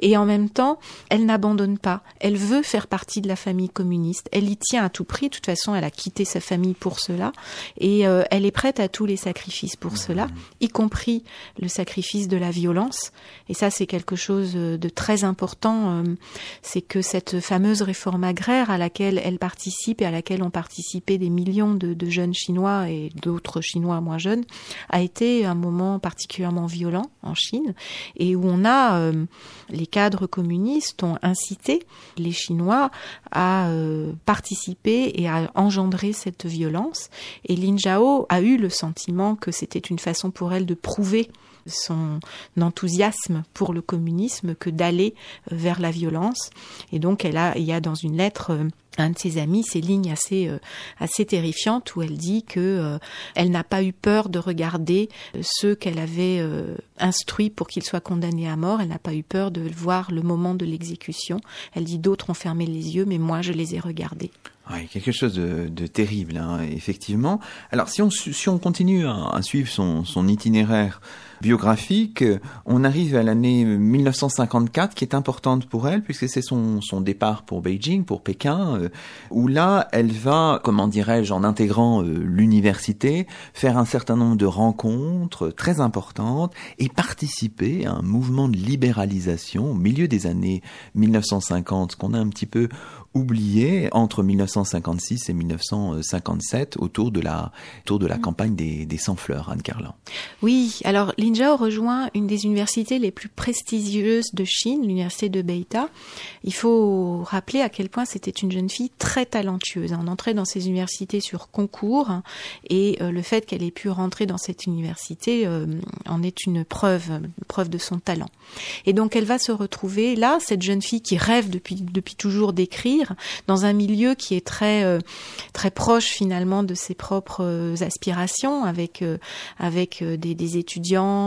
Et en même temps, elle n'abandonne pas. Elle veut faire partie de la famille communiste. Elle y tient à tout prix. De toute façon, elle a quitté sa famille pour cela. Et elle est prête à tous les sacrifices pour cela, y compris le sacrifice de la violence. Et ça, c'est quelque chose de très important. C'est que cette fameuse réforme agraire à laquelle elle participe et à laquelle ont participé des millions de jeunes Chinois et d'autres Chinois moins jeunes, a été un moment particulièrement violent en Chine, et où on a, les cadres communistes ont incité les Chinois à participer et à engendrer cette violence. Et Lin Zhao a eu le sentiment que c'était une façon pour elle de prouver son enthousiasme pour le communisme que d'aller vers la violence. Et donc, il y a dans une lettre à un de ses amis ces lignes assez terrifiantes où elle dit qu'elle n'a pas eu peur de regarder ceux qu'elle avait instruits pour qu'ils soient condamnés à mort. Elle n'a pas eu peur de voir le moment de l'exécution. Elle dit d'autres ont fermé les yeux, mais moi je les ai regardés. Oui, quelque chose de terrible, hein, effectivement. Alors, si on continue à suivre son itinéraire biographique, on arrive à l'année 1954, qui est importante pour elle, puisque c'est son départ pour Beijing, pour Pékin, où là, elle va, comment dirais-je, en intégrant l'université, faire un certain nombre de rencontres très importantes et participer à un mouvement de libéralisation au milieu des années 1950, qu'on a un petit peu oublié entre 1956 et 1957 autour de la campagne des 100 fleurs, Anne Kerlan. Oui, alors Lin Zhao rejoint une des universités les plus prestigieuses de Chine, l'université de Beita. Il faut rappeler à quel point c'était une jeune fille très talentueuse. On entrait dans ces universités sur concours et le fait qu'elle ait pu rentrer dans cette université en est une preuve de son talent. Et donc elle va se retrouver là, cette jeune fille qui rêve depuis toujours d'écrire, dans un milieu qui est très, très proche finalement de ses propres aspirations, avec des étudiants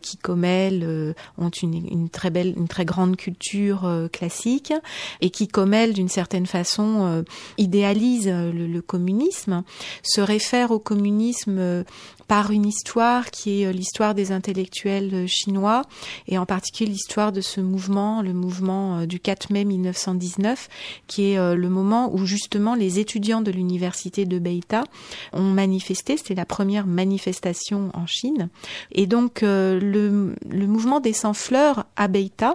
qui, comme elle, ont une très belle, une très grande culture classique et qui, comme elle, d'une certaine façon, idéalisent le communisme, se réfèrent au communisme par une histoire qui est l'histoire des intellectuels chinois et en particulier l'histoire de ce mouvement, le mouvement du 4 mai 1919, qui est le moment où justement les étudiants de l'université de Beita ont manifesté. C'était la première manifestation en Chine. Et donc le mouvement des 100 fleurs à Beita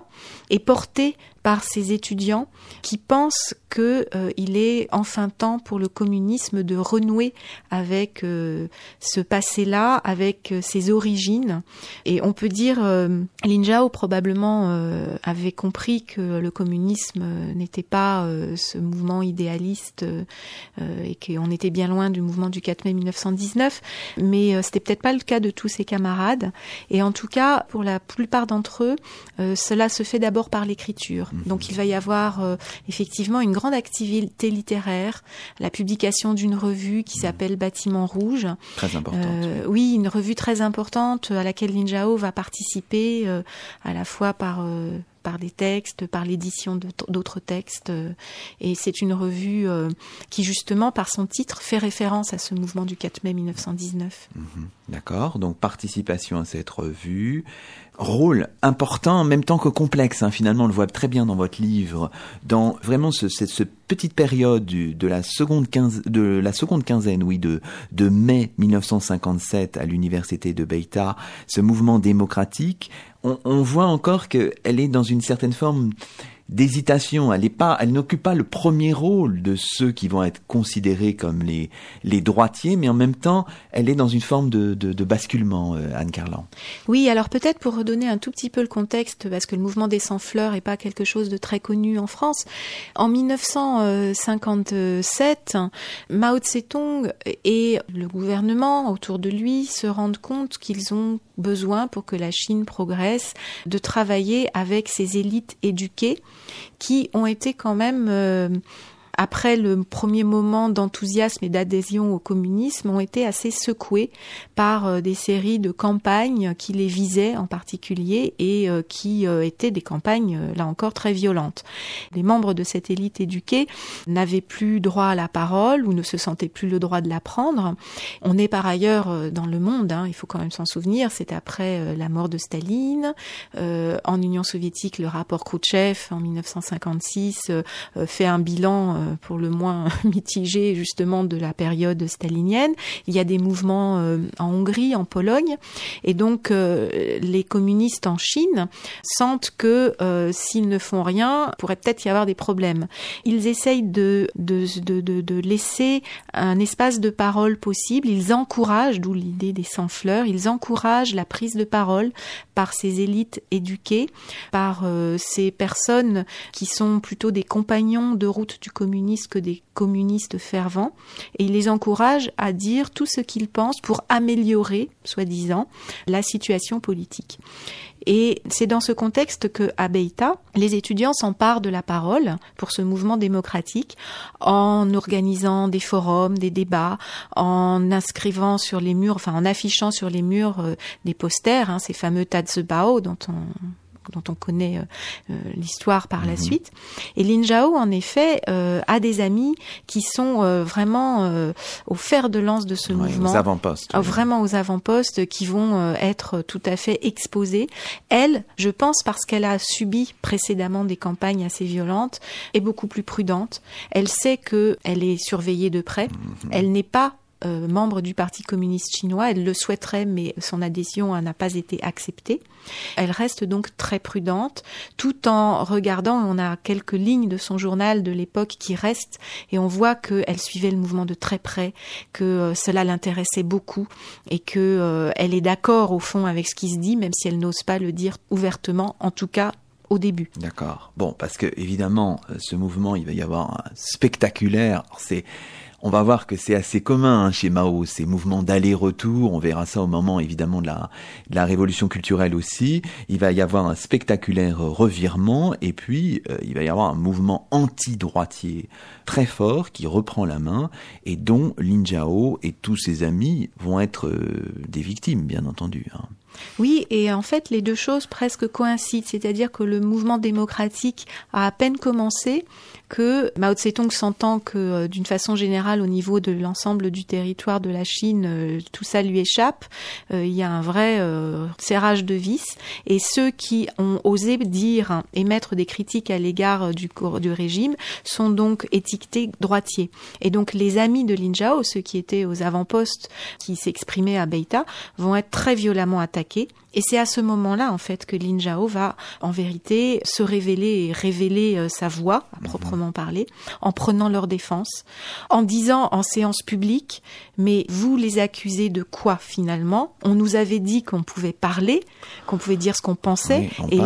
est porté par ces étudiants qui pensent que il est enfin temps pour le communisme de renouer avec ce passé-là, avec ses origines. Et on peut dire Lin Zhao probablement avait compris que le communisme n'était pas ce mouvement idéaliste et qu'on était bien loin du mouvement du 4 mai 1919, mais c'était peut-être pas le cas de tous ses camarades. Et en tout cas, pour la plupart d'entre eux, cela se fait d'abord par l'écriture. Donc il va y avoir effectivement une grande activité littéraire, la publication d'une revue qui s'appelle Bâtiment Rouge. Très importante. Oui, une revue très importante à laquelle Lin Zhao va participer à la fois par des textes, par l'édition d'autres textes. Et c'est une revue qui, justement, par son titre, fait référence à ce mouvement du 4 mai 1919. D'accord. Donc, participation à cette revue. Rôle important, en même temps que complexe. Hein. Finalement, on le voit très bien dans votre livre. Dans vraiment ce petite période de la seconde quinzaine de mai 1957 à l'université de Beita, ce mouvement démocratique, on voit encore qu'elle est dans une certaine forme d'hésitation. Elle n'occupe pas le premier rôle de ceux qui vont être considérés comme les droitiers, mais en même temps, elle est dans une forme de basculement, Anne Kerlan. Oui, alors peut-être pour redonner un tout petit peu le contexte, parce que le mouvement des 100 fleurs n'est pas quelque chose de très connu en France. En 1957, Mao Zedong et le gouvernement autour de lui se rendent compte qu'ils ont besoin, pour que la Chine progresse, de travailler avec ces élites éduquées qui ont été quand même, après le premier moment d'enthousiasme et d'adhésion au communisme, ont été assez secoués par des séries de campagnes qui les visaient en particulier et qui étaient des campagnes, là encore, très violentes. Les membres de cette élite éduquée n'avaient plus droit à la parole ou ne se sentaient plus le droit de la prendre. On est par ailleurs dans le monde, hein, il faut quand même s'en souvenir, c'est après la mort de Staline, en Union soviétique, le rapport Khrouchtchev en 1956 fait un bilan pour le moins mitigé justement de la période stalinienne. Il y a des mouvements en Hongrie, en Pologne, et donc les communistes en Chine sentent que s'ils ne font rien, il pourrait peut-être y avoir des problèmes. Ils essayent de laisser un espace de parole possible. Ils encouragent, d'où l'idée des 100 fleurs, ils encouragent la prise de parole par ces élites éduquées, par ces personnes qui sont plutôt des compagnons de route du communisme, communistes que des communistes fervents, et il les encourage à dire tout ce qu'ils pensent pour améliorer, soi-disant, la situation politique. Et c'est dans ce contexte que, à Beita, les étudiants s'emparent de la parole pour ce mouvement démocratique en organisant des forums, des débats, en inscrivant sur les murs, enfin en affichant sur les murs des posters, ces fameux tazebao dont on connaît l'histoire par la suite. Et Lin Zhao, en effet, a des amis qui sont vraiment au fer de lance de ce mouvement. Aux avant-postes. Vraiment aux avant-postes, qui vont être tout à fait exposés. Elle, je pense, parce qu'elle a subi précédemment des campagnes assez violentes, est beaucoup plus prudente. Elle sait qu'elle est surveillée de près. Elle n'est pas membre du Parti communiste chinois, elle le souhaiterait, mais son adhésion n'a pas été acceptée. Elle reste donc très prudente, tout en regardant, on a quelques lignes de son journal de l'époque qui restent, et on voit qu'elle suivait le mouvement de très près, que cela l'intéressait beaucoup, et que elle est d'accord au fond avec ce qui se dit, même si elle n'ose pas le dire ouvertement, en tout cas au début. D'accord. Bon, parce que évidemment, ce mouvement, il va y avoir un spectaculaire, on va voir que c'est assez commun chez Mao, ces mouvements d'aller-retour. On verra ça au moment, évidemment, de la révolution culturelle aussi. Il va y avoir un spectaculaire revirement et puis il va y avoir un mouvement anti-droitier très fort qui reprend la main et dont Lin Zhao et tous ses amis vont être des victimes, bien entendu. Oui, et en fait, les deux choses presque coïncident, c'est-à-dire que le mouvement démocratique a à peine commencé, que Mao Zedong s'entend que, d'une façon générale, au niveau de l'ensemble du territoire de la Chine, tout ça lui échappe. Il y a un vrai serrage de vis. Et ceux qui ont osé dire, émettre des critiques à l'égard du régime, sont donc étiquetés droitiers. Et donc, les amis de Lin Zhao, ceux qui étaient aux avant-postes, qui s'exprimaient à Beita, vont être très violemment attaqués. Et c'est à ce moment-là, en fait, que Lin Zhao va, en vérité, se révéler et révéler sa voix, à proprement parler, en prenant leur défense, en disant en séance publique, mais vous les accusez de quoi, finalement? On nous avait dit qu'on pouvait parler, qu'on pouvait dire ce qu'on pensait, oui,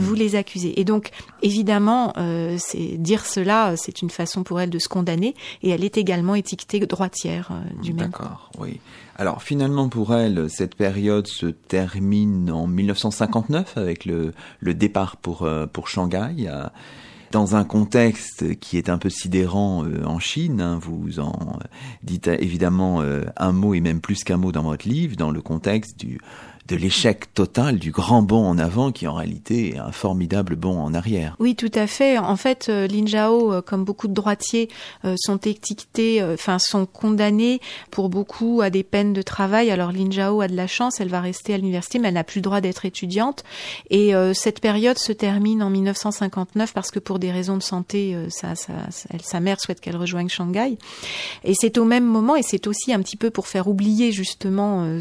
vous les accusez. Et donc, évidemment, dire cela, c'est une façon pour elle de se condamner, et elle est également étiquetée droitière du même coup. D'accord, oui. Alors finalement pour elle, cette période se termine en 1959 avec le départ pour Shanghai, dans un contexte qui est un peu sidérant en Chine. Vous en dites évidemment un mot et même plus qu'un mot dans votre livre, dans le contexte de l'échec total du grand bond en avant qui en réalité est un formidable bond en arrière. Oui, tout à fait. En fait, Lin Zhao, comme beaucoup de droitiers, sont étiquetés, sont condamnés pour beaucoup à des peines de travail. Alors Lin Zhao a de la chance, elle va rester à l'université, mais elle n'a plus le droit d'être étudiante. Et cette période se termine en 1959 parce que pour des raisons de santé, sa mère souhaite qu'elle rejoigne Shanghai. Et c'est au même moment, et c'est aussi un petit peu pour faire oublier justement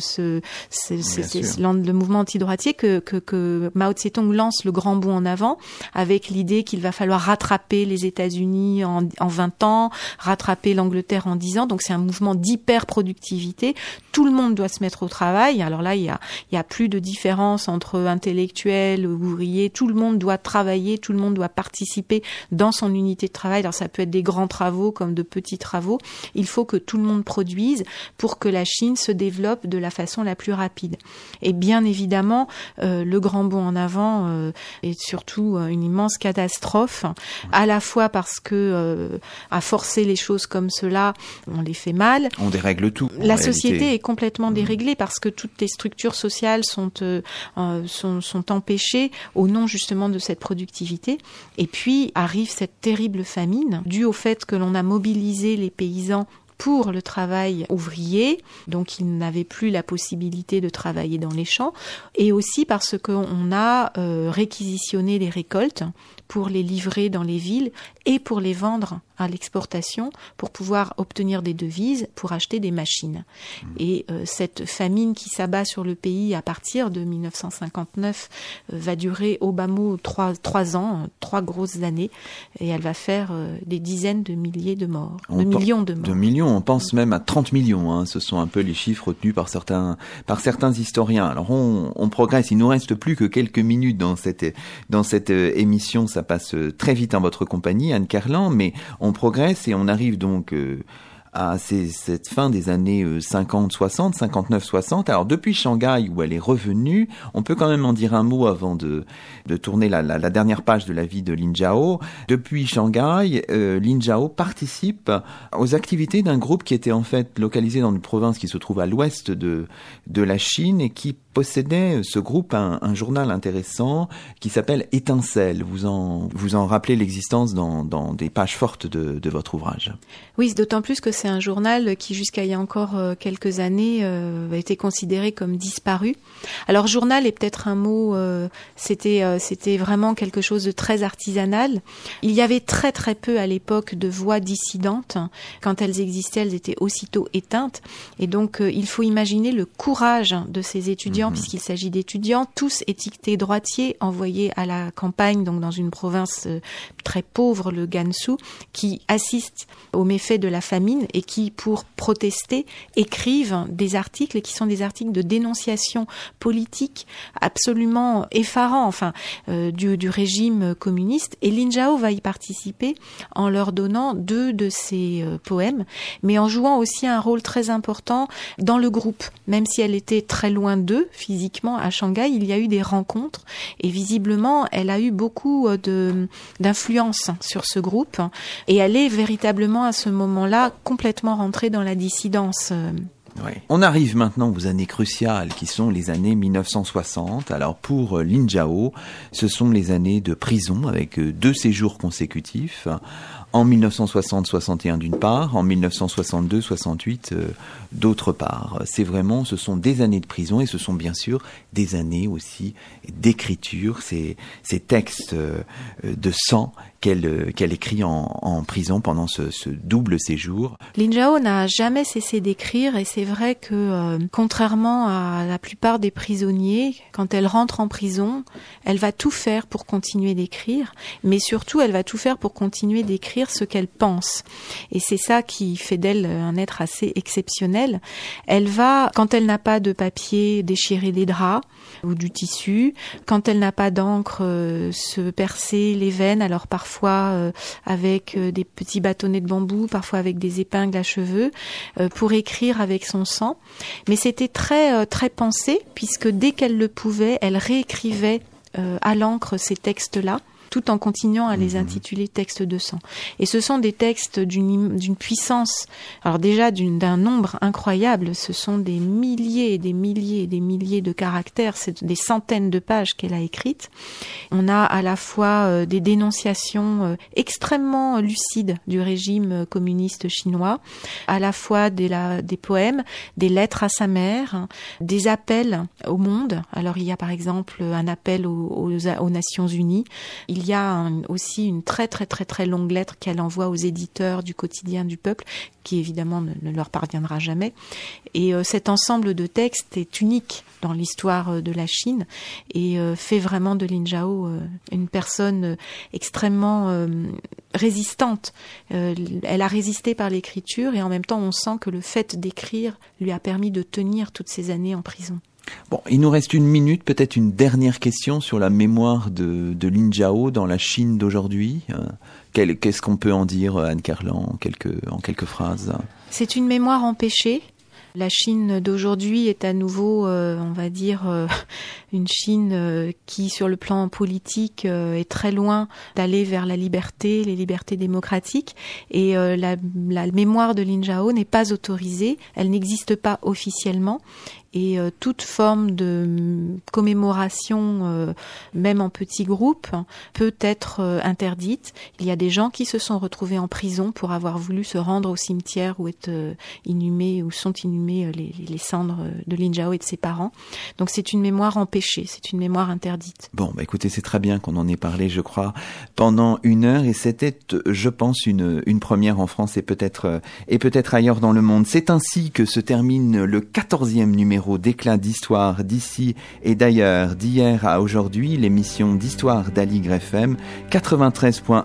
le mouvement anti-droitier que Mao Zedong lance le grand bond en avant avec l'idée qu'il va falloir rattraper les États-Unis en 20 ans, rattraper l'Angleterre en 10 ans. Donc c'est un mouvement d'hyper-productivité. Tout le monde doit se mettre au travail. Alors là, il y a plus de différence entre intellectuels, ouvriers. Tout le monde doit travailler, tout le monde doit participer dans son unité de travail. Alors ça peut être des grands travaux comme de petits travaux. Il faut que tout le monde produise pour que la Chine se développe de la façon la plus rapide. Et bien évidemment, le grand bond en avant est surtout une immense catastrophe, à la fois parce que à forcer les choses comme cela, on les fait mal. On dérègle tout. La société est complètement déréglée parce que toutes les structures sociales sont empêchées au nom justement de cette productivité. Et puis arrive cette terrible famine due au fait que l'on a mobilisé les paysans pour le travail ouvrier, donc ils n'avaient plus la possibilité de travailler dans les champs, et aussi parce qu'on a réquisitionné les récoltes pour les livrer dans les villes et pour les vendre à l'exportation pour pouvoir obtenir des devises pour acheter des machines. Et cette famine qui s'abat sur le pays à partir de 1959 va durer au bas mot trois grosses années, et elle va faire des dizaines de milliers de morts, de millions de morts. On pense même à 30 millions, hein. Ce sont un peu les chiffres retenus par certains historiens. Alors on progresse, il nous reste plus que quelques minutes dans cette émission, ça passe très vite en votre compagnie, Anne Kerlan, mais on progresse et on arrive donc à cette fin des années 50-60, 59-60. Alors depuis Shanghai où elle est revenue, on peut quand même en dire un mot avant de tourner la dernière page de la vie de Lin Zhao. Depuis Shanghai, Lin Zhao participe aux activités d'un groupe qui était en fait localisé dans une province qui se trouve à l'ouest de la Chine et qui possédait, ce groupe, un journal intéressant qui s'appelle Étincelle. Vous en rappelez l'existence dans des pages fortes de votre ouvrage. Oui, c'est d'autant plus que c'est un journal qui, jusqu'à il y a encore quelques années, a été considéré comme disparu. Alors, journal est peut-être un mot, c'était vraiment quelque chose de très artisanal. Il y avait très très peu à l'époque de voix dissidentes. Quand elles existaient, elles étaient aussitôt éteintes. Et donc, il faut imaginer le courage de ces étudiants, puisqu'il s'agit d'étudiants, tous étiquetés droitiers, envoyés à la campagne, donc dans une province très pauvre, le Gansu, qui assistent aux méfaits de la famine et qui, pour protester, écrivent des articles qui sont des articles de dénonciation politique absolument effarants, enfin, du régime communiste. Et Lin Zhao va y participer en leur donnant deux de ses poèmes, mais en jouant aussi un rôle très important dans le groupe, même si elle était très loin d'eux. Physiquement, à Shanghai, il y a eu des rencontres et visiblement, elle a eu beaucoup d'influence sur ce groupe et elle est véritablement à ce moment-là complètement rentrée dans la dissidence. Oui. On arrive maintenant aux années cruciales qui sont les années 1960. Alors pour Lin Zhao, ce sont les années de prison avec deux séjours consécutifs. En 1960-61 d'une part, en 1962-68 d'autre part. Ce sont des années de prison et ce sont bien sûr des années aussi d'écriture, ces textes de sang qu'elle écrit en prison pendant ce double séjour. Lin Zhao n'a jamais cessé d'écrire et c'est vrai que contrairement à la plupart des prisonniers, quand elle rentre en prison, elle va tout faire pour continuer d'écrire, mais surtout elle va tout faire pour continuer d'écrire ce qu'elle pense. Et c'est ça qui fait d'elle un être assez exceptionnel. Elle va, quand elle n'a pas de papier, déchirer des draps ou du tissu, quand elle n'a pas d'encre, se percer les veines, alors parfois avec des petits bâtonnets de bambou, parfois avec des épingles à cheveux, pour écrire avec son sang. Mais c'était très, très pensé, puisque dès qu'elle le pouvait, elle réécrivait à l'encre ces textes-là, tout en continuant à les intituler textes de sang. Et ce sont des textes d'une puissance, alors déjà d'un nombre incroyable, ce sont des milliers et des milliers et des milliers de caractères, c'est des centaines de pages qu'elle a écrites. On a à la fois des dénonciations extrêmement lucides du régime communiste chinois, à la fois des poèmes, des lettres à sa mère, hein, des appels au monde. Alors il y a par exemple un appel aux Nations Unies. Il y a aussi une très très très très longue lettre qu'elle envoie aux éditeurs du quotidien du peuple, qui évidemment ne leur parviendra jamais. Et cet ensemble de textes est unique dans l'histoire de la Chine et fait vraiment de Lin Zhao une personne extrêmement résistante. Elle a résisté par l'écriture et en même temps on sent que le fait d'écrire lui a permis de tenir toutes ces années en prison. Bon, il nous reste une minute, peut-être une dernière question sur la mémoire de Lin Zhao dans la Chine d'aujourd'hui. Qu'est-ce qu'on peut en dire, Anne Kerlan, en quelques phrases? C'est une mémoire empêchée. La Chine d'aujourd'hui est à nouveau, on va dire, une Chine qui, sur le plan politique, est très loin d'aller vers la liberté, les libertés démocratiques. Et la mémoire de Lin Zhao n'est pas autorisée, elle n'existe pas officiellement. Et toute forme de commémoration, même en petits groupes, peut être interdite. Il y a des gens qui se sont retrouvés en prison pour avoir voulu se rendre au cimetière où sont inhumées les cendres de Lin Zhao et de ses parents. Donc c'est une mémoire empêchée. cachée, c'est une mémoire interdite. Bon, bah écoutez, c'est très bien qu'on en ait parlé, je crois, pendant une heure, et c'était, je pense, une première en France et peut-être ailleurs dans le monde. C'est ainsi que se termine le 14e numéro d'Éclat d'Histoire d'ici et d'ailleurs, d'hier à aujourd'hui, l'émission d'Histoire d'Aligre FM 93.1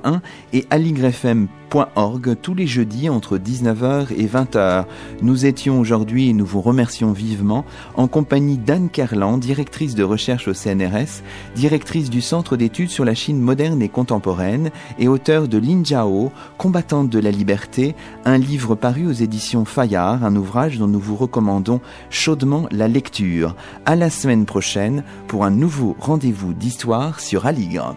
et aligrefm.org tous les jeudis entre 19h et 20h. Nous étions aujourd'hui, et nous vous remercions vivement, en compagnie d'Anne Kerlan, directrice de recherche au CNRS, directrice du Centre d'études sur la Chine moderne et contemporaine et auteure de Lin Zhao, Combattante de la liberté, un livre paru aux éditions Fayard, un ouvrage dont nous vous recommandons chaudement la lecture. À la semaine prochaine pour un nouveau rendez-vous d'histoire sur Aligre.